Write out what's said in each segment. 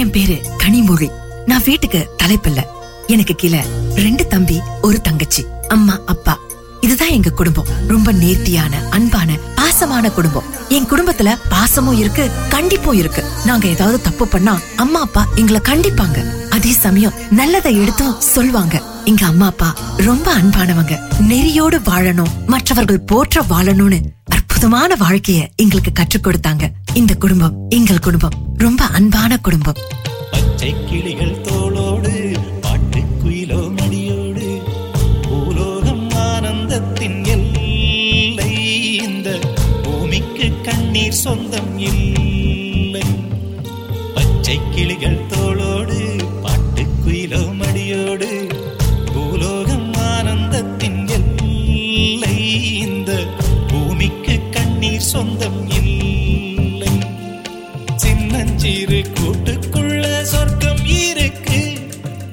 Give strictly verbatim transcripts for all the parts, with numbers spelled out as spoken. என் பேரு கனிமொழி. நான் வீட்டுக்கு தலைப்பில்ல. எனக்கு கீழே ரெண்டு தம்பி ஒரு தங்கச்சி. அம்மா அப்பா இதுதான் எங்க குடும்பம். ரொம்ப நேர்த்தியான அன்பான பாசமான குடும்பம். என் குடும்பத்துல பாசமும் இருக்கு, கண்டிப்பும் இருக்கு. நாங்க ஏதாவது தப்பு பண்ணா அம்மா அப்பா எங்களை கண்டிப்பாங்க. அதே சமயம் நல்லதை எடுத்தும் சொல்வாங்க. எங்க அம்மா அப்பா ரொம்ப அன்பானவங்க. நெறியோடு வாழணும், மற்றவர்கள் போற்ற வாழணும்னு அற்புதமான வாழ்க்கைய எங்களுக்கு கற்றுக் கொடுத்தாங்க. இந்த குடும்பம் எங்கள் குடும்பம், ரொம்ப அன்பான குடும்பம். பச்சை கிளிகள் தோளோடு பாட்டுக்குயிலோ மடியோடு பூலோகம் ஆனந்தத்தின் எல்லை. இந்த பூமிக்கு கண்ணீர் சொந்தம் இல்லை. பச்சை கிளிகள் தோளோடு பாட்டுக்குயிலோ மடியோடு பூலோகம் ஆனந்தத்தின் எல்லை. இந்த பூமிக்கு கண்ணீர் சொந்தம் இல்லை. சின்னஞ்சிறு கூட்டுக்குள்ள சொர்க்கம் இருக்கு.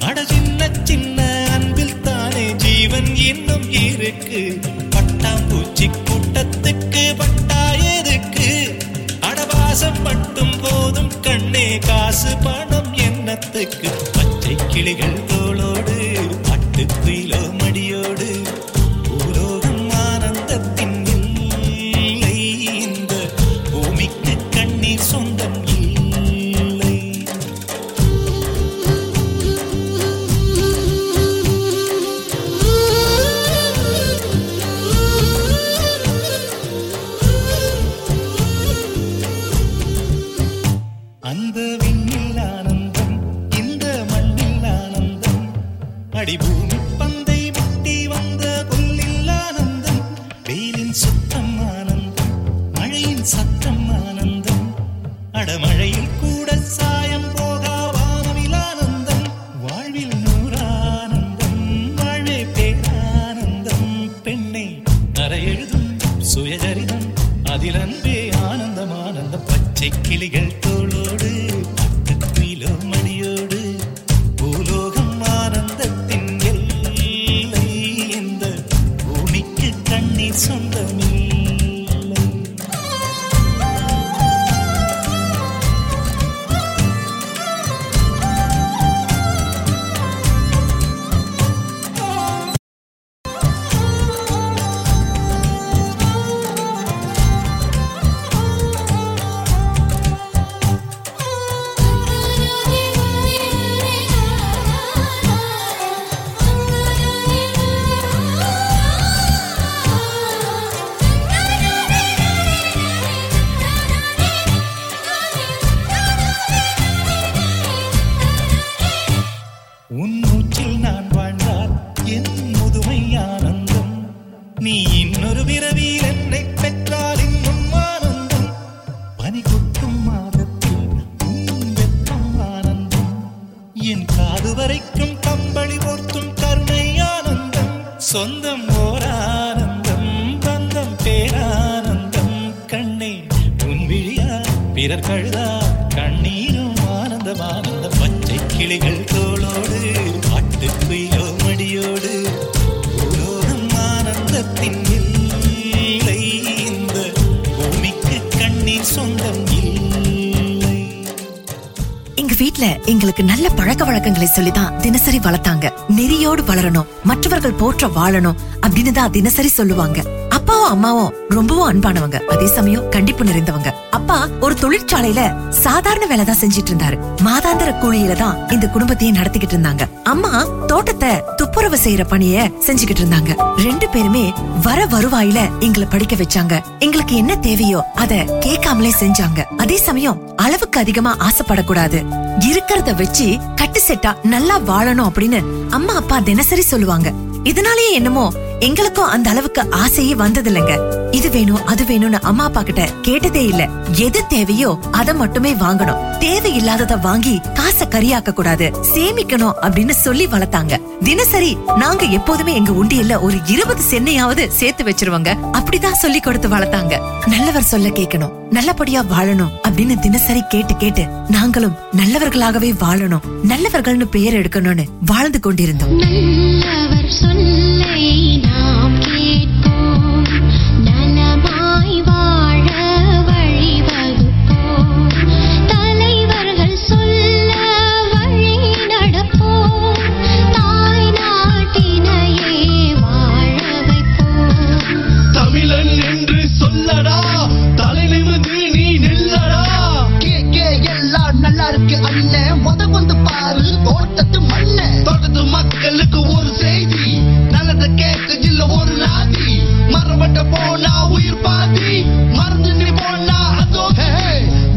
அட சின்ன சின்ன அன்பில் தானே ஜீவன் இன்னும் இருக்கு. பட்டாம்பூச்சி கூட்டத்துக்கு பட்டா எதுக்கு? அடவாசம் மட்டும் போதும் கண்ணே, காசு பணம் எண்ணத்துக்கு. பச்சை கிளிகள் தோளோடு பாட்டுக்குயிலோ மடியோடு பூலோகம் ஆனந்தத்தின் இல்லை. இந்த பூமிக்கு கண்ணீர் சொந்தம். அந்த விண்ணில் ஆனந்தம், இந்த மண்ணில் ஆனந்தம், அடிபூமி பந்தை முட்டி வந்த புல்லில் ஆனந்தம், வெயிலின் சுத்தம் ஆனந்தம், மழையின் சத்தம் ஆனந்தம், அடமழையில் கூட சாயம் போகா வானவில் ஆனந்தம், வாழ்வில் நூறானந்தம், வாழ்வே பேரானந்தம், பெண்ணை தரையெழுதும் சுயசரிதம், அதில் அன்பே ஆனந்தம் ஆனந்தம். பச்சை கிளிகள் தோளோடு பாட்டுக்குயிலோ மடியோடு பூலோகம் ஆனந்தத்தின் எல்லை. இந்த பூமிக்கு கண்ணீர் சொந்தமே. எங்களுக்கு நல்ல பழக்க வழக்கங்களை சொல்லிதான் தினசரி வளர்த்தாங்க. நெறியோடு வளரணும், மற்றவர்கள் போற்ற வாழணும் அப்படின்னு தான் தினசரி சொல்லுவாங்க. அப்பாவும் அம்மாவும் ரொம்பவும் அன்பானவங்க, அதே சமயம் கண்டிப்பு நிறைந்தவங்க. அப்பா ஒரு தொழிற்சாலையில சாதாரண வேலை தான் செஞ்சிட்டு இருந்தாரு. மாதாந்திர கூலியில தான் இந்த குடும்பத்தையே நடத்திக்கிட்டு இருந்தாங்க. அம்மா தோட்டத்தை துப்புரவு செய்யற பணிய செஞ்சுக்கிட்டு இருந்தாங்க. ரெண்டு பேருமே வர வருவாயில எங்களை படிக்க வச்சாங்க. எங்களுக்கு என்ன தேவையோ அத கேட்காமலே செஞ்சாங்க. அதே சமயம் அளவுக்கு அதிகமா ஆசைப்படக்கூடாது, இருக்கிறத வச்சு கட்டு செட்டா நல்லா வாழணும் அப்படின்னு அம்மா அப்பா தினசரி சொல்லுவாங்க. இதனாலேயே என்னமோ எங்களுக்கும் அந்த அளவுக்கு ஆசையே வந்தது இல்லைங்க. இது வேணும் அது வேணும்னு அம்மா அப்பா கிட்ட கேட்டதே இல்ல. எது தேவையோ அத மட்டுமே வாங்கணும், தேவையில்லாதத வாங்கி காசை கரியாக்க கூடாது, சேமிக்கணும் அப்படின்னு சொல்லி வளர்த்தாங்க. தினசரி நாங்க எப்போதுமே எங்க உண்டியல்ல ஒரு இருபது சென்னையாவது சேர்த்து வச்சிருவாங்க. அப்படிதான் சொல்லி கொடுத்து வளர்த்தாங்க. நல்லவர் சொல்ல கேட்கணும், நல்லபடியா வாழணும் அப்படின்னு தினசரி கேட்டு கேட்டு நாங்களும் நல்லவர்களாகவே வாழணும், நல்லவர்கள்னு பெயர் எடுக்கணும்னு வாழ்ந்து கொண்டிருந்தோம். வாழ வழிவகுப்போ தலைவர்கள் சொல்ல பாரு தோட்டத்து மண்ண, தோட்டத்து மக்களுக்கு ஒரு செய்தி, நல்லத கேட்கல ஒரு நாதி, மரபட்ட போனா உயிர் பாதி, மருந்து நீ போனா அதோக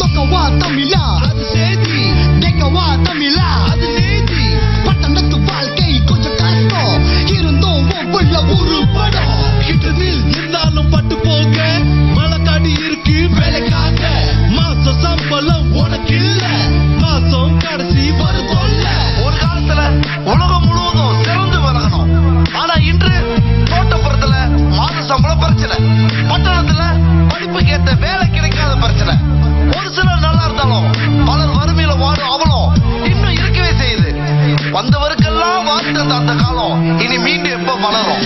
தொக்கவா தமிழா அது செய்தி, கேட்கவா தமிழா அது செய்தி. பட்டணத்து வாழ்க்கை கொஞ்சம் கஷ்டம் இருந்தோம் உள்ள ஒரு படம் கிட்டத்தில் இருந்தாலும் பட்டு போக வழக்காடி இருக்கு வேலைக்காக. மாச சம்பளம் உனக்கு இல்ல, மாசம் கடைசி வருதல்ல. ஒரு காலத்துல உலகம் முழுவதும் சிறந்து வரணும், ஆனா இன்று தோட்டப்புறத்துல மாச சம்பளம் பிரச்சனை, பட்டணத்துல படிப்புக்கு ஏற்ற வேலை கிடைக்காத பிரச்சனை. ஒரு சிலர் நல்லா இருந்தாலும் பலர் வறுமையில வாழும் அவலம் இன்னும் இருக்கவே செய்யுது. வந்தவருக்கெல்லாம் வாழ்த்து அந்த காலம் இனி மீண்டும் எப்ப வளரும்?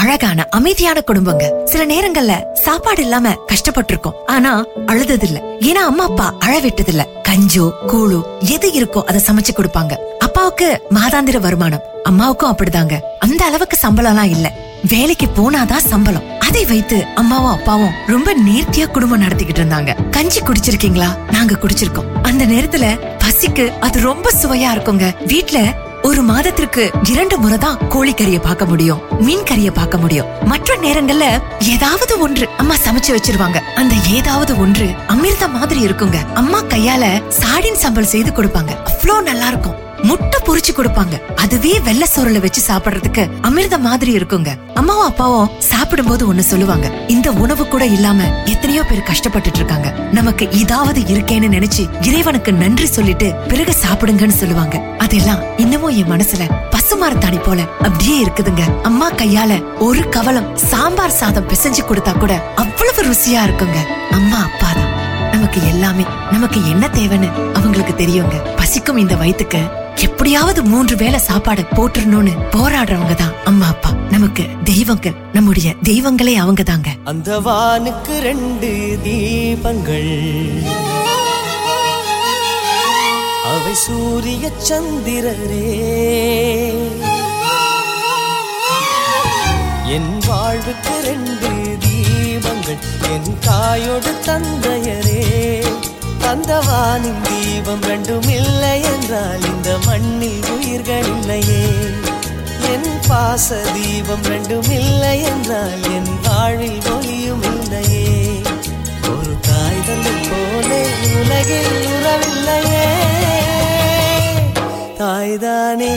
அழகான அமைதியான குடும்பங்க. சில நேரங்கள்ல சாப்பாடு இல்லாம கஷ்டப்பட்டிருக்கோம், ஆனா அழுதது இல்ல, ஏன்னா அம்மா அப்பா அழ விட்டது இல்ல. கஞ்சோ கூழோ எது இருக்கோ அதை சமைச்சு கொடுப்பாங்க. அப்பாவுக்கு மாதாந்திர வருமானம், அம்மாவுக்கும் அப்படிதாங்க. அந்த அளவுக்கு சம்பளம் எல்லாம் இல்ல, வேலைக்கு போனாதான் சம்பளம். அதை வைத்து அம்மாவும் அப்பாவும் ரொம்ப நேர்த்தியா குடும்பம் நடத்திக்கிட்டு இருந்தாங்க. கஞ்சி குடிச்சிருக்கீங்களா? நாங்க குடிச்சிருக்கோம். அந்த நேரத்துல பசிக்கு அது ரொம்ப சுவையா இருக்குங்க. வீட்டுல ஒரு மாதத்திற்கு இரண்டு முறைதான் கோழி கறிய பார்க்க முடியும், மீன் கறிய பார்க்க முடியும். மற்ற நேரங்கள்ல ஏதாவது ஒன்று அம்மா சமைச்சு வச்சிருவாங்க. அந்த ஏதாவது ஒன்று அமிர்த மாதிரி இருக்குங்க. அம்மா கையால சாடின் சாம்பல் செய்து கொடுப்பாங்க, அவ்வளோ நல்லா இருக்கும். முட்டை பொரிச்சு கொடுப்பாங்க, அதுவே வெள்ளை சோறுல வச்சு சாப்பிடுறதுக்கு அமிர்த மாதிரி இருக்குங்க. அம்மாவும் அப்பாவும் சாப்பிடும் போது ஒண்ணு சொல்லுவாங்க, இந்த உணவு கூட இல்லாம எத்தனையோ பேர் கஷ்டப்பட்டுட்டு இருக்காங்க, நமக்கு இதாவது இருக்கேன்னு நினைச்சு இறைவனுக்கு நன்றி சொல்லிட்டு பிறகு சாப்பிடுங்கன்னு சொல்லுவாங்க. அதெல்லாம் இன்னமும் என் மனசுல பசுமரத்தாணி போல அப்படியே இருக்குதுங்க. அம்மா கையால ஒரு கவலம் சாம்பார் சாதம் பிசைஞ்சு கொடுத்தா கூட அவ்வளவு ருசியா இருக்குங்க. அம்மா அப்பா தான் நமக்கு எல்லாமே. நமக்கு என்ன தேவைன்னு அவங்களுக்கு தெரியுங்க. பசிக்கும் இந்த வயித்துக்கு எப்படியாவது மூன்று வேளை சாப்பாடு போட்டுறணும்னு போராடுறவங்க தான் அம்மா அப்பா. நமக்கு தெய்வங்கள், நம்முடைய தெய்வங்களே அவங்க தாங்க. அந்த வானுக்கு ரெண்டு தீபங்கள், அவை சூரிய சந்திரரே. என் வாழ்வுக்கு ரெண்டு தீபங்கள், என் தாயோடு தந்தையரே. அந்த வானின் தீபம் ரெண்டும் இல்லை என்றால் இந்த மண்ணில் உயிர்கள் இல்லையே. என் பாச தீபம் ரெண்டும் இல்லை என்றால் என் வாழ்வில் ஒளியும் இல்லையே. ஒரு தாய் தந்தை போலே உலகில் உறவில்லையே. நானே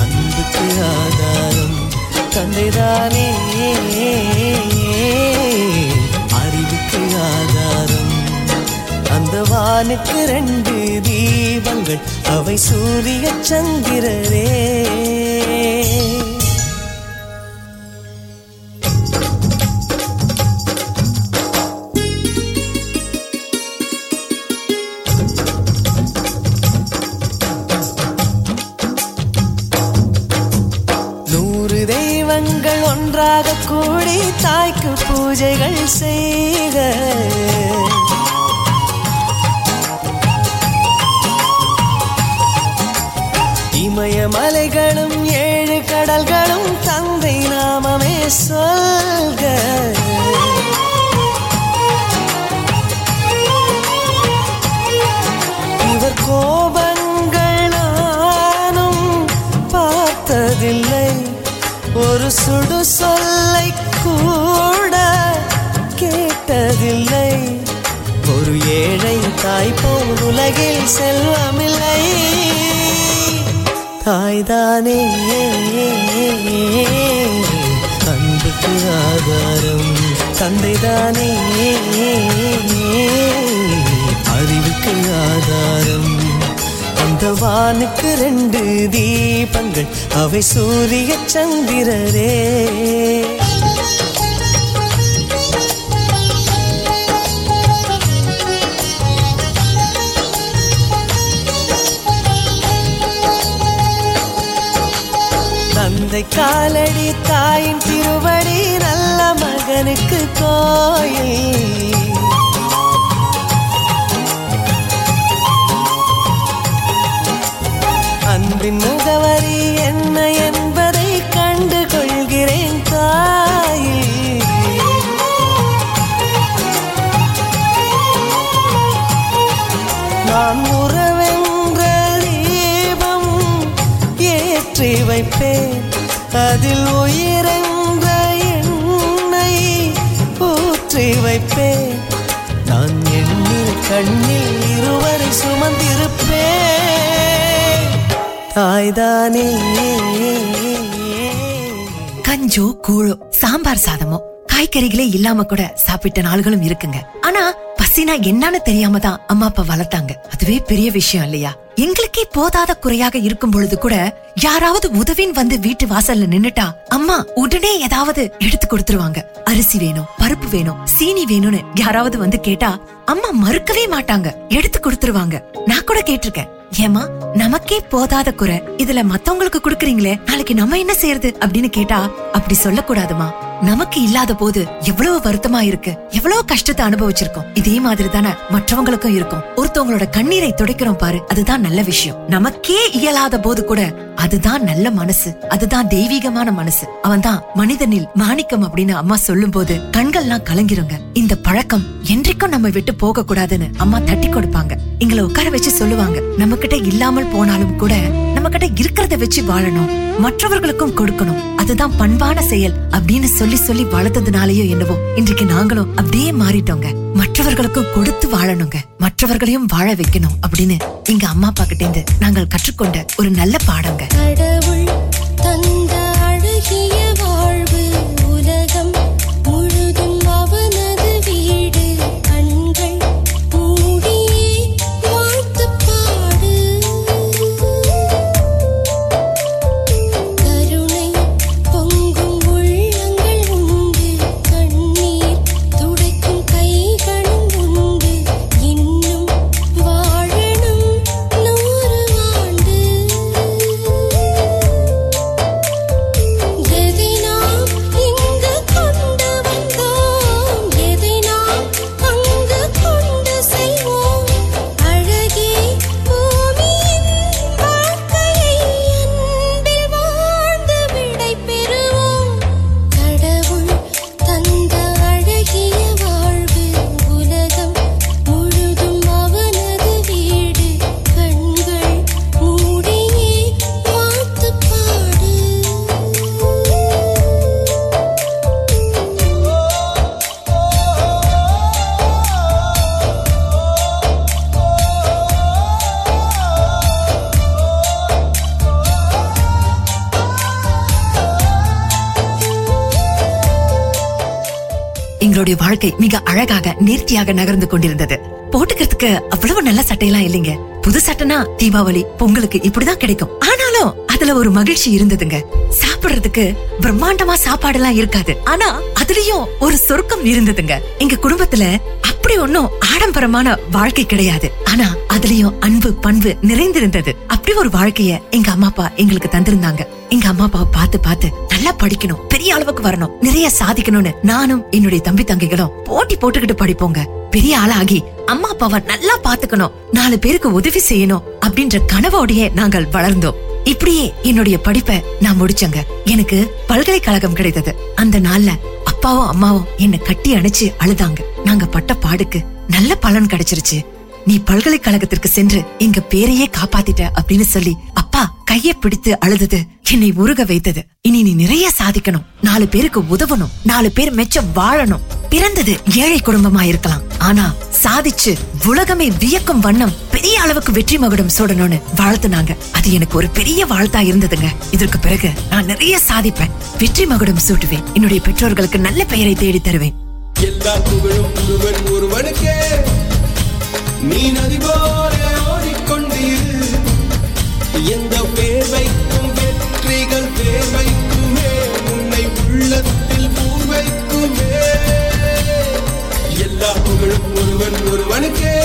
அன்புக்கு ஆதாரம் தந்தைதானே, அறிவுக்கு ஆதாரம் அந்த வானுக்கு ரெண்டு தீபங்கள் அவை சூரிய சந்திரரே. தெய்வங்கள் ஒன்றாக கூடி தாய்க்கு பூஜைகள் செய்த இமயமலைகளும் ஏழு கடல்களும் தந்தை நாமமே சொல்க. இவர் கோபங்கள் நானும் பார்த்ததில்லை, ஒரு சுடு சொல்லை கூட கேட்டதில்லை. ஒரு ஏழை தாய் போல் உலகில் செல்வமில்லை. தாய்தானே அன்புக்கு ஆதாரம், தந்தைதானே அறிவுக்கு ஆதாரம் அந்த வானுக்கு ரெண்டு தீபங்கள் அவை சூரிய சந்திரரே. தந்தை காலடி தாயின் திருவடி நல்ல மகனுக்கு கோயில், அன்பின் முகவரி என்ன என்பதை கண்டு கொள்கிறேன் தாயே. நான் உறவென்ற தீபம் ஏற்றி வைப்பேன், அதில் உயிரென்ற எண்ணை ஊற்றி வைப்பேன். நான் எண்ணில் கண்ணில் இருவரை சுமந்திருப்பேன். தாய்தானே கஞ்சோ கூழோ சாம்பார் சாதமோ காய்கறிகளே இல்லாம கூட சாப்பிட்ட நாள்களும் இருக்குங்க. ஆனா பசினா என்னன்னு தெரியாம தான் அம்மா அப்பா வளர்த்தாங்க. அதுவே பெரிய விஷயம் இல்லையா? எங்களுக்கே போதாத குறையாக இருக்கும் பொழுது கூட யாராவது உதவின் வந்து வீட்டு வாசல்ல நின்னுட்டா அம்மா உடனே ஏதாவது எடுத்து கொடுத்துருவாங்க. அரிசி வேணும், பருப்பு வேணும், சீனி வேணும்னு யாராவது வந்து கேட்டா அம்மா மறுக்கவே மாட்டாங்க, எடுத்து கொடுத்துருவாங்க. நான் கூட கேட்டிருக்கேன், ஏமா நமக்கே போதாத குறை இதுல மத்தவங்களுக்கு குடுக்கறீங்களே, நாளைக்கு நம்ம என்ன செய்யறது அப்படின்னு கேட்டா அப்படி சொல்லக்கூடாதுமா. நமக்கு இல்லாத போது எவ்வளவு வருத்தமா இருக்கு, எவ்வளவு கஷ்டத்தை அனுபவிச்சிருக்கோம். இதே மாதிரி தானே மற்றவங்களுக்கும் இருக்கும். ஒருத்தவங்களோட கண்ணீரை துடைக்கிறோம் பாரு, அதுதான் நல்ல விஷயம். நமக்கே இயலாத போது கூட அதுதான் நல்ல மனசு, அதுதான் தெய்வீகமான மனசு. அவன் தான் மனிதனில் மாணிக்கம் அப்படின்னு அம்மா சொல்லும் போது கண்கள்லாம் கலங்கிருங்க. இந்த பழக்கம் என்றைக்கும் நம்ம விட்டு போக கூடாதுன்னு அம்மா தட்டி கொடுப்பாங்க, எங்களை உட்கார வச்சு சொல்லுவாங்க. நம்ம கிட்ட இல்லாமல் போனாலும் கூட நம்ம கிட்ட இருக்கிறத வச்சு வாழணும், மற்றவர்களுக்கும் கொடுக்கணும், அதுதான் பண்பான செயல் அப்படின்னு சொல்லி சொல்லி வளர்த்ததுனாலயோ என்னவோ இன்றைக்கு நாங்களும் அப்படியே மாறிட்டோங்க. மற்றவர்களுக்கும் கொடுத்து வாழணுங்க, மற்றவர்களையும் வாழ வைக்கணும் அப்படின்னு எங்க அம்மா அப்பா கிட்ட இருந்து நாங்கள் கற்றுக்கொண்ட ஒரு நல்ல பாடங்க. கடவுள் தந்த அழகிய வாழ்வு உலகம் முழுதும் அவனது வீடு. அவங்களுடைய வாழ்க்கை மிக அழகாக நேர்த்தியாக நகர்ந்து கொண்டிருந்தது. போட்டுக்கிறதுக்கு அவ்வளவு நல்ல சட்டையெல்லாம் இல்லைங்க. புது சட்டைனா தீபாவளி பொங்கலுக்கு இப்படிதான் கிடைக்கும். ஆனாலும் அதுல ஒரு மகிழ்ச்சி இருந்ததுங்க. சாப்பிடுறதுக்கு பிரம்மாண்டமா சாப்பாடு எல்லாம் இருக்காது, ஆனா அதுலயும் ஒரு சொர்க்கம் இருந்ததுங்க. எங்க குடும்பத்துல அப்படி ஒன்னும் ஆடம்பரமான வாழ்க்கை கிடையாது, ஆனா அதுலயும் அன்பு பண்பு நிறைந்திருந்தது. அப்படி ஒரு வாழ்க்கைய எங்க அம்மா அப்பா எங்களுக்கு தந்திருந்தாங்க. எங்க அம்மா அப்பாவை பார்த்து பார்த்து நல்லா படிக்கணும், பெரிய அளவுக்கு வரணும், நிறைய சாதிக்கணும்னு நானும் என்னுடைய தம்பி தங்கைகளும் போட்டி போட்டுக்கிட்டு படிப்போங்க. பெரிய ஆளாகி அம்மா அப்பாவை நல்லா பாத்துக்கணும், நாலு பேருக்கு உதவி செய்யணும் அப்படின்ற கனவோடையே நாங்கள் வளர்ந்தோம். இப்படியே என்னுடைய படிப்பை நான் முடிச்சங்க. எனக்கு பல்கலைக்கழகம் கிடைத்தது. அந்த நாள்ல அப்பாவும் அம்மாவும் என்ன கட்டி அணைச்சு அழுதாங்க. நாங்க பட்ட பாடுக்கு நல்ல பலன் கிடைச்சிருச்சு, நீ பல்கலைக்கழகத்திற்கு சென்று எங்க பேரையே காப்பாத்திட்ட அப்படின்னு சொல்லி அப்பா கைய பிடித்து அழுதது என்னை உருக வைத்தது. இனி நீ நிறைய சாதிக்கணும், நாலு பேருக்கு உதவணும், நாலு பேர் மெச்ச வாழணும். பிறந்தது ஏழை குடும்பமா இருக்கலாம், ஆனா சாதிச்சு உலகமே வியக்கும் வண்ணம் பெரிய அளவுக்கு வெற்றி மகுடம் சூடணும்னு வாழ்த்துனாங்க. அது எனக்கு ஒரு பெரிய வாழ்த்தா இருந்ததுங்க. இதற்கு பிறகு நான் நிறைய சாதிப்பேன், வெற்றி மகுடம் சூட்டுவேன், என்னுடைய பெற்றோர்களுக்கு நல்ல பெயரை தேடி தருவேன். எல்லா புகழும் ஒருவன் ஒருவனுக்கே. நீ நதி போல ஓடிக்கொண்டீர், எந்த பேர் வைக்கும் வெற்றிகள் பேர் வைக்குமே, உன்னை உள்ளத்தில் ஊர் வைக்குமே. எல்லா புகழும் ஒருவன் ஒருவனுக்கே.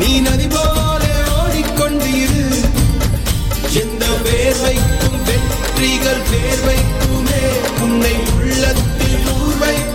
நீ நதி போல ஓடிக்கொண்டீர், எந்த பேர் வைக்கும் வெற்றிகள் பேர் வைக்குமே, உன்னை உள்ளத்தில் ஊர் வைக்குமே.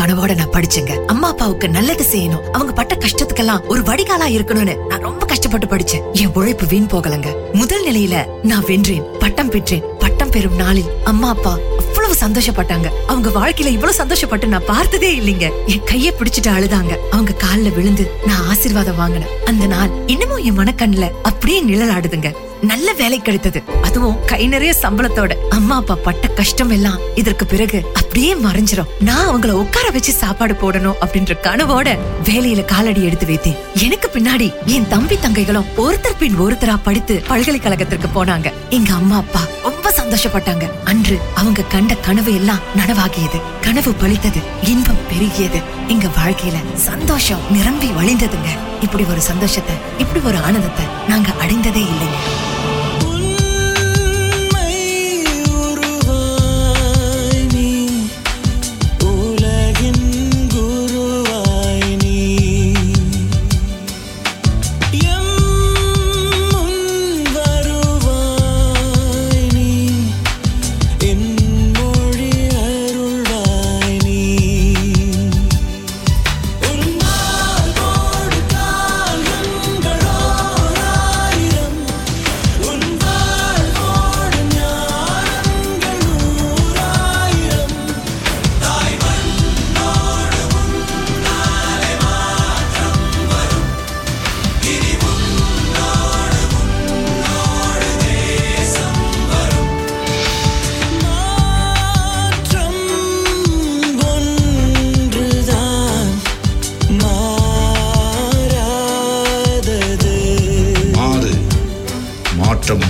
கனவோட நான் படிச்சேங்க. அம்மா அப்பாவுக்கு நல்லது செய்யணும், அவங்க பட்ட கஷ்டத்துக்கெல்லாம் ஒரு வடிகாலா இருக்கணும்னு நான் ரொம்ப கஷ்டப்பட்டு படிச்சேன். என் உழைப்பு வீண் போகலங்க. முதல் நிலையில நான் வென்றேன், பட்டம் பெற்றேன். பட்டம் பெறும் நாளில் அம்மா அப்பா அவ்வளவு சந்தோஷப்பட்டாங்க. அவங்க வாழ்க்கையில இவ்வளவு சந்தோஷப்பட்டு நான் பார்த்ததே இல்லைங்க. என் கையை பிடிச்சிட்டு அழுதாங்க. அவங்க காலில் விழுந்து நான் ஆசீர்வாதம் வாங்கினேன். அந்த நாள் இன்னமும் என் மனக்கண்ணுல அப்படியே நிழல் ஆடுதுங்க. நல்ல வேலை கிடைத்தது. அதுவும் கை நிறைய சம்பளத்தோட. அம்மா அப்பா பட்ட கஷ்டம் எல்லாம் இதற்கு பிறகு அப்படியே மறைஞ்சிரும். நான் அவங்கள உட்கார வச்சு சாப்பாடு போடணும் அப்படின்ற கனவோட வேலையில காலடி எடுத்து வைத்தேன். எனக்கு பின்னாடி என் தம்பி தங்கைகளும் ஒருத்தர் பின் ஒருத்தரா படித்து பல்கலைக்கழகத்திற்கு போனாங்க. எங்க அம்மா அப்பா ரொம்ப சந்தோஷப்பட்டாங்க. அன்று அவங்க கண்ட கனவு எல்லாம் நனவாகியது. கனவு பலித்தது, இன்பம் பெருகியது. எங்க வாழ்க்கையில சந்தோஷம் நிரம்பி வழிந்ததுங்க. இப்படி ஒரு சந்தோஷத்தை, இப்படி ஒரு ஆனந்தத்தை நாங்க அடைந்ததே இல்லைங்க.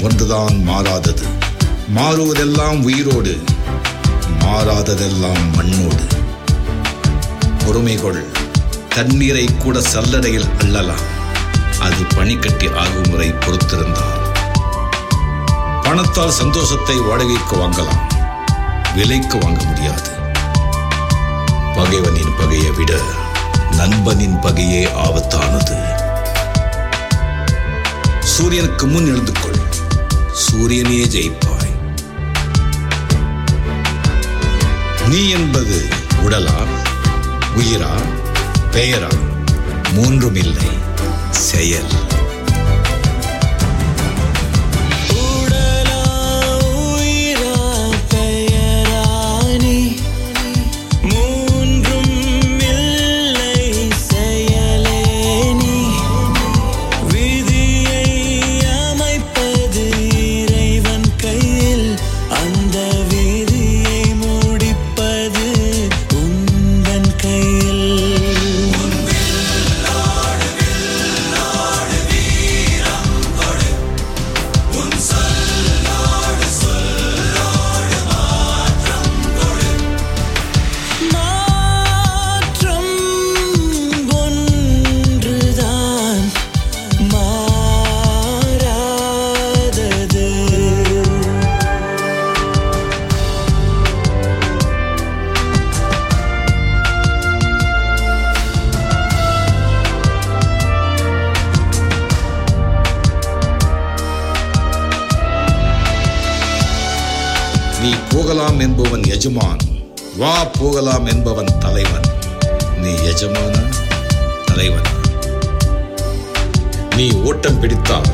ஒன்றுதான் மாறாதது. மாறுவதெல்லாம் உயிரோடு, மாறாததெல்லாம் மண்ணோடு. பொறுமைகொள், தண்ணீரை கூட சல்லடையில் அள்ளலாம், அது பனிக்கட்டி ஆகும் வரை பொறுத்திருந்தார். பணத்தால் சந்தோஷத்தை வாடகைக்கு வாங்கலாம், விலைக்கு வாங்க முடியாது. பகைவனின் பகையை விட நண்பனின் பகையே ஆபத்தானது. சூரியனுக்கு முன் எழுந்து கொள், சூரியனே ஜெயிப்பாய். நீ என்பது உடலா, உயிரா, பெயரா? மூன்றும் இல்லை, செயல். நீ போகலாம் என்பவன் எஜமான், வா போகலாம் என்பவன் தலைவன். நீ எஜமானா, தலைவனா? நீ ஓட்டம் பிடித்தால்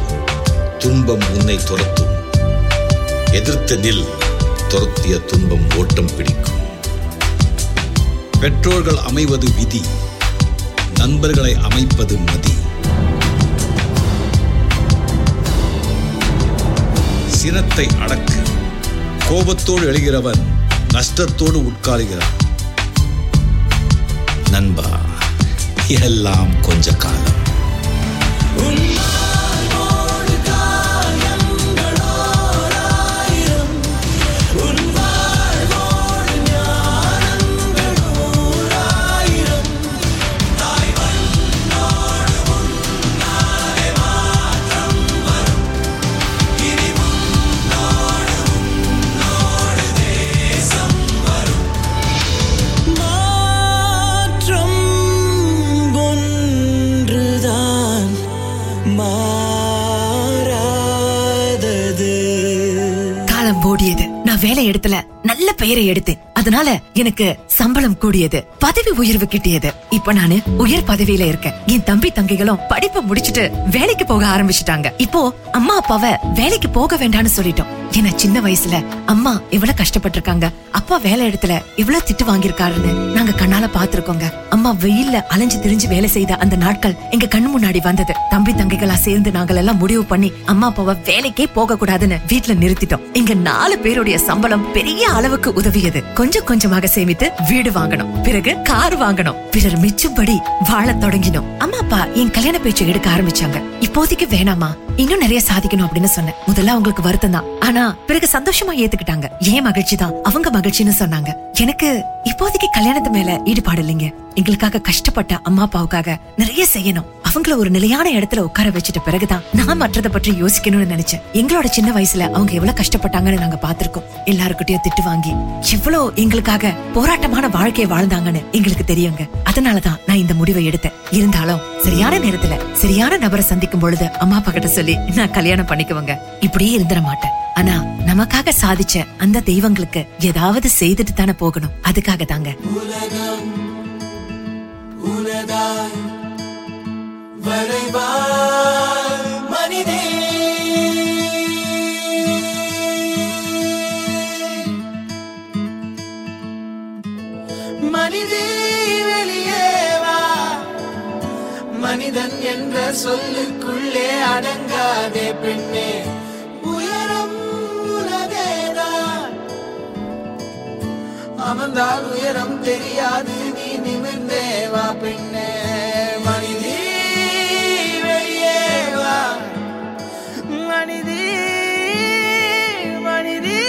துன்பம் உன்னை துரத்தும். எதிர்த்ததில் துரத்திய துன்பம் ஓட்டம் பிடிக்கும். பெற்றோர்கள் அமைவது விதி, நண்பர்களை அமைப்பது மதி. சினத்தை அடக்கு. கோபத்தோடு எழுகிறவன் நஷ்டத்தோடு உட்காருகிறான். நண்பா, எல்லாம் கொஞ்ச காலம். காலம் ஓடியது. நான் வேலை எடுத்துல நல்ல பெயரை எடுத்தேன். அதனால எனக்கு சம்பளம் சம்பளம் கூடியது, பதவி உயர்வு கிட்டியது. இப்ப நானு உயர் பதவியில இருக்கேன். என் தம்பி தங்கைகளும் படிப்பு முடிச்சிட்டு வேலைக்கு போக ஆரம்பிச்சுட்டாங்க. இப்போ அம்மா அப்பாவை வேலைக்கு போக வேண்டாம்னு சொல்லிட்டோம். ஏன்னா சின்ன வயசுல அம்மா இவ்வளவு கஷ்டப்பட்டு இருக்காங்க, அப்பா வேலை இடத்துல இவ்வளவு திட்டு வாங்கிருக்காருன்னு நாங்க கண்ணால பாத்துருக்கோங்க. அம்மா வெயில்ல அலைஞ்சு திரிஞ்சு வேலை செய்த அந்த நாட்கள் எங்க கண்ணு முன்னாடி வந்தது. தம்பி தங்கைகளா சேர்ந்து நாங்கள் எல்லாம் முடிவு பண்ணி அம்மா அப்பாவை வேலைக்கே போக கூடாதுன்னு வீட்டுல நிறுத்திட்டோம். எங்க நாலு பேருடைய சம்பளம் பெரிய அளவுக்கு உதவியது. கொஞ்சம் கொஞ்சமாக சேமித்து வீடு வாங்கணும், பிறகு கார் வாங்கணும், பிறர் மிச்சும்படி வாழ தொடங்கினோம். அம்மா அப்பா என் கல்யாண பேச்சு எடுக்க ஆரம்பிச்சாங்க. இப்போதைக்கு வேணாமா, இன்னும் நிறைய சாதிக்கணும் அப்படின்னு சொன்னேன். முதல்ல அவங்களுக்கு வருத்தம் தான், ஆனா பிறகு சந்தோஷமா ஏத்துக்கிட்டாங்க. ஏன் மகிழ்ச்சி தான் அவங்க மகிழ்ச்சின்னு சொன்னாங்க. எனக்கு இப்போதைக்கு கல்யாணத்து மேல ஈடுபாடு இல்லைங்க. எங்களுக்காக கஷ்டப்பட்ட அம்மா அப்பாவுக்காக நிறைய செய்யணும். அவங்கள ஒரு நிலையான இடத்துல உட்கார வச்சிட்ட பிறகுதான் நான் மற்றத பற்றி யோசிக்கணும்னு நினைச்சேன். எங்களோட சின்ன வயசுல அவங்க எவ்வளவு கஷ்டப்பட்டாங்கன்னு நாங்க பாத்திருக்கோம். எல்லாருக்கிட்டையும் திட்டு வாங்கி எவ்வளவு எங்களுக்காக போராட்டமான வாழ்க்கையை வாழ்ந்தாங்கன்னு எங்களுக்கு தெரியுங்க. அதனாலதான் நான் இந்த முடிவை எடுத்தேன். இருந்தாலும் சரியான நேரத்துல சரியான நபரை சந்திக்கும் பொழுது அம்மா அப்பா கிட்ட சொல்லி நான் கல்யாணம் பண்ணிக்குவாங்க. இப்படியே இருந்துட மாட்டேன். ஆனா நமக்காக சாதிச்ச அந்த தெய்வங்களுக்கு ஏதாவது செய்துட்டு தானே போகணும். அதுக்காக தாங்க. உலகம் உனதாய் வரைவாய் மனிதே, மனிதே வெளியே வா. மனிதன் என்ற சொல்லுக்குள்ளே அடங்காதே பெண்ணே. அமர்ந்தால் உயரம் தெரியாது, நீ நிமிர்ந்தே வா பெண்ணே. மனிதே வெளியே வா, மனிதே மனிதே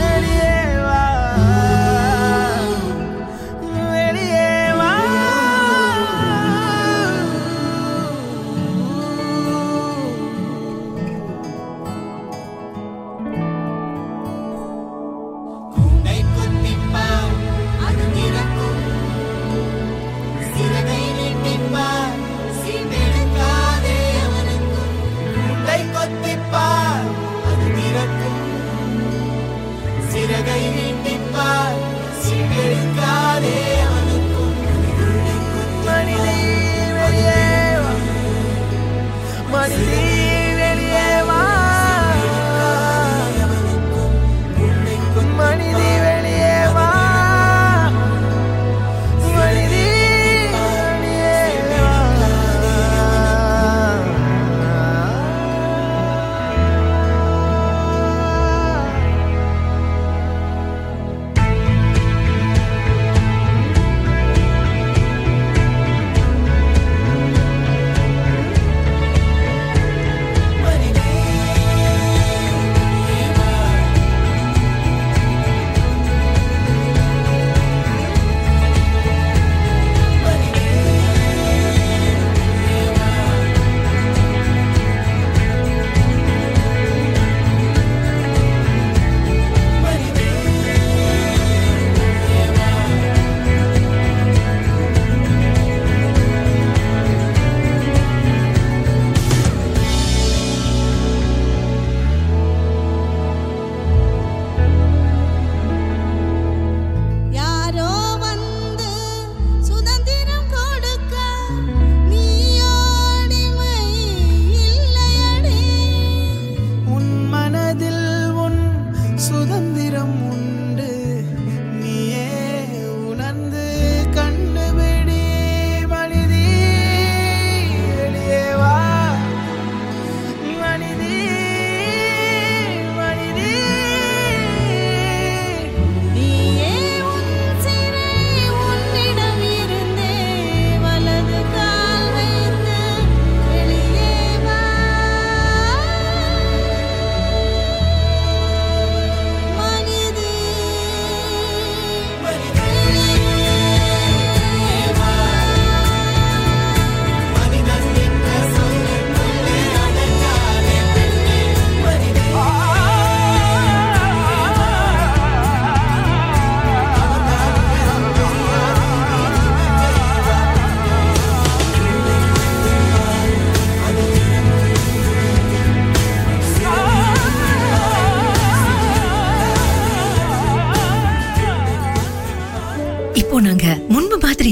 வெளியே வா, வெளியே வா. You know.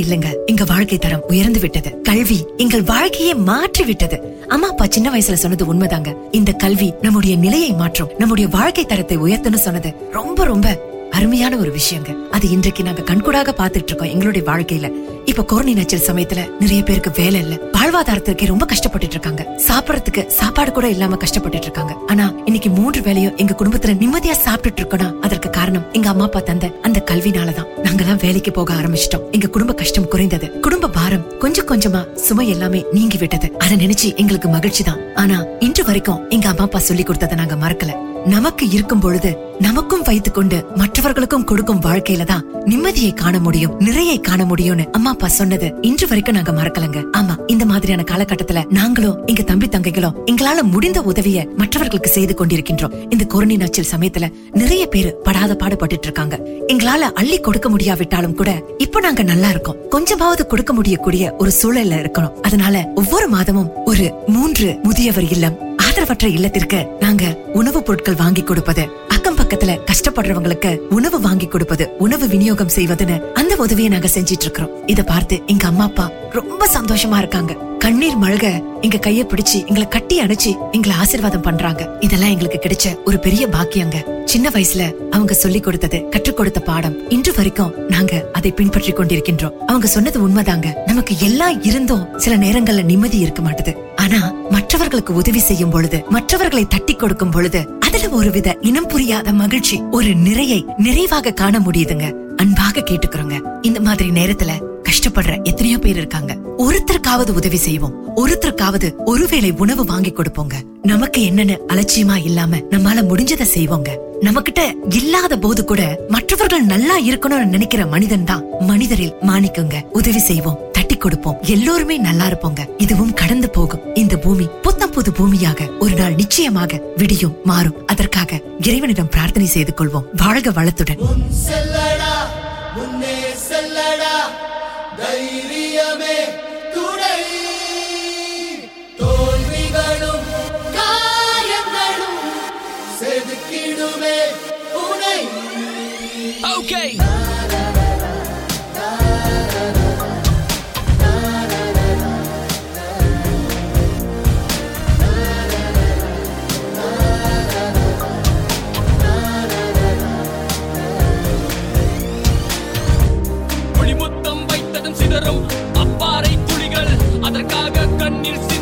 இல்லைங்க, எங்க வாழ்க்கை தரம் உயர்ந்து விட்டது. கல்வி எங்கள் வாழ்க்கையை மாற்றி விட்டது. அம்மா அப்பா சின்ன வயசுல சொன்னது உண்மைதாங்க. இந்த கல்வி நம்முடைய நிலையை மாற்றும், நம்முடைய வாழ்க்கை தரத்தை உயர்த்தணும் சொன்னது ரொம்ப ரொம்ப அருமையான ஒரு விஷயங்க. அது இன்றைக்கு நாங்க கண்கூடாக பாத்துட்டு இருக்கோம் எங்களுடைய வாழ்க்கையில. இப்ப கொரோனா நச்சல் சமயத்துல நிறைய பேருக்கு வேலை இல்ல, வாழ்வாதாரத்திற்கு ரொம்ப கஷ்டப்பட்டு இருக்காங்க, சாப்பிடறதுக்கு சாப்பாடு கூட இல்லாம கஷ்டப்பட்டு இருக்காங்க. ஆனா இன்னைக்கு மூன்று வேலையும் எங்க குடும்பத்துல நிம்மதியா சாப்பிட்டுட்டு இருக்கோம்னா அதற்கு காரணம் எங்க அம்மா அப்பா தந்த அந்த கல்வினாலதான். நாங்கெல்லாம் வேலைக்கு போக ஆரம்பிச்சிட்டோம், எங்க குடும்ப கஷ்டம் குறைந்தது, குடும்ப பாரம் கொஞ்சம் கொஞ்சமா சுமை எல்லாமே நீங்கி விட்டது. அதை நினைச்சு எங்களுக்கு மகிழ்ச்சி தான். ஆனா இன்று வரைக்கும் எங்க அம்மா அப்பா சொல்லி கொடுத்ததை நாங்க மறக்கல. நமக்கு இருக்கும் பொழுது நமக்கும் வைத்துக் கொண்டு மற்றவர்களுக்கும் கொடுக்கும் வாழ்க்கையில தான் நிம்மதியை காண முடியும், நிறையை காண முடியும்னு அம்மா அப்பா சொன்னது இன்று வரைக்கும் நாங்க மறக்கலங்க. ஆமா, இந்த மாதிரியான காலகட்டத்துல நாங்களும் எங்க தம்பி தங்கைகளும் எங்களால முடிந்த உதவிய மற்றவர்களுக்கு செய்து கொண்டிருக்கின்றோம். இந்த கொரோனா நச்சல் சமயத்துல நிறைய பேரு படாத பாடுபட்டு இருக்காங்க. எங்களால அள்ளி கொடுக்க முடியாவிட்டாலும் கூட இப்ப நாங்க நல்லா இருக்கோம், கொஞ்சமாவது கொடுக்க முடியக்கூடிய ஒரு சூழல்ல இருக்கணும். அதனால ஒவ்வொரு மாதமும் ஒரு மூன்று முதியவர் இல்லம், ஆதரவற்ற இல்லத்திற்கு நாங்க உணவுப் பொருட்கள் வாங்கி கொடுப்பது, அக்கம் பக்கத்துல கஷ்டப்படுறவங்களுக்கு உணவு வாங்கி கொடுப்பது, உணவு விநியோகம் செய்வதுன்னு அந்த உதவியை நாங்க செஞ்சிட்டு இருக்கிறோம். இத பார்த்து எங்க அம்மா அப்பா ரொம்ப சந்தோஷமா இருக்காங்க. கண்ணீர் மல்க எங்க கைய பிடிச்சு எங்களை கட்டி அணைச்சு எங்களை ஆசீர்வாதம் பண்றாங்க. இதெல்லாம் எங்களுக்கு கிடைச்ச ஒரு பெரிய பாக்கியங்க. சின்ன வயசுல அவங்க சொல்லி கொடுத்தது, கற்றுக் கொடுத்த பாடம் இன்று வரைக்கும் நாங்க அதை பின்பற்றி கொண்டிருக்கின்றோம். அவங்க சொன்னது உண்மைதாங்க. நமக்கு எல்லாம் இருந்தும் சில நேரங்கள்ல நிம்மதி இருக்க மாட்டது. ஆனா மற்றவர்களுக்கு உதவி செய்யும் பொழுது, மற்றவர்களை தட்டி கொடுக்கும் பொழுது அதுல ஒருவித இனம் புரியாத மகிழ்ச்சி, ஒரு நிறையை நிறைவாக காண முடியுதுங்க. அன்பாக கேட்டுக்கிறோங்க, இந்த மாதிரி நேரத்துல கஷ்டப்படுற எத்தனையோ பேர் இருக்காங்க. ஒருத்தருக்காவது உதவி செய்வோம், ஒருத்தருக்காவது ஒருவேளை உணவு வாங்கி கொடுப்போங்க. நமக்கு என்னன்னு அலட்சியமா இல்லாம நம்மால முடிஞ்சதை செய்வோங்க. நமக்கிட்ட இல்லாத போது கூட மற்றவர்கள் நல்லா இருக்கணும்னு நினைக்கிற மனிதன் தான் மனிதரில் மாணிக்கங்க. உதவி செய்வோம், தட்டி கொடுப்போம், எல்லோருமே நல்லா இருப்போங்க. இதுவும் கடந்து போகும். இந்த பூமி புத்தம் புது பூமியாக ஒரு நாள் நிச்சயமாக விடியும், மாறும். அதற்காக இறைவனிடம் பிரார்த்தனை செய்து கொள்வோம். வாழ்க வளத்துடன். தைரியமே துணை, தோல்விகளும் காயங்களும் செதுக்கிடுமே உனை. ஓகே, அப்பாறை துளிகள் அதற்காக கண்ணீர்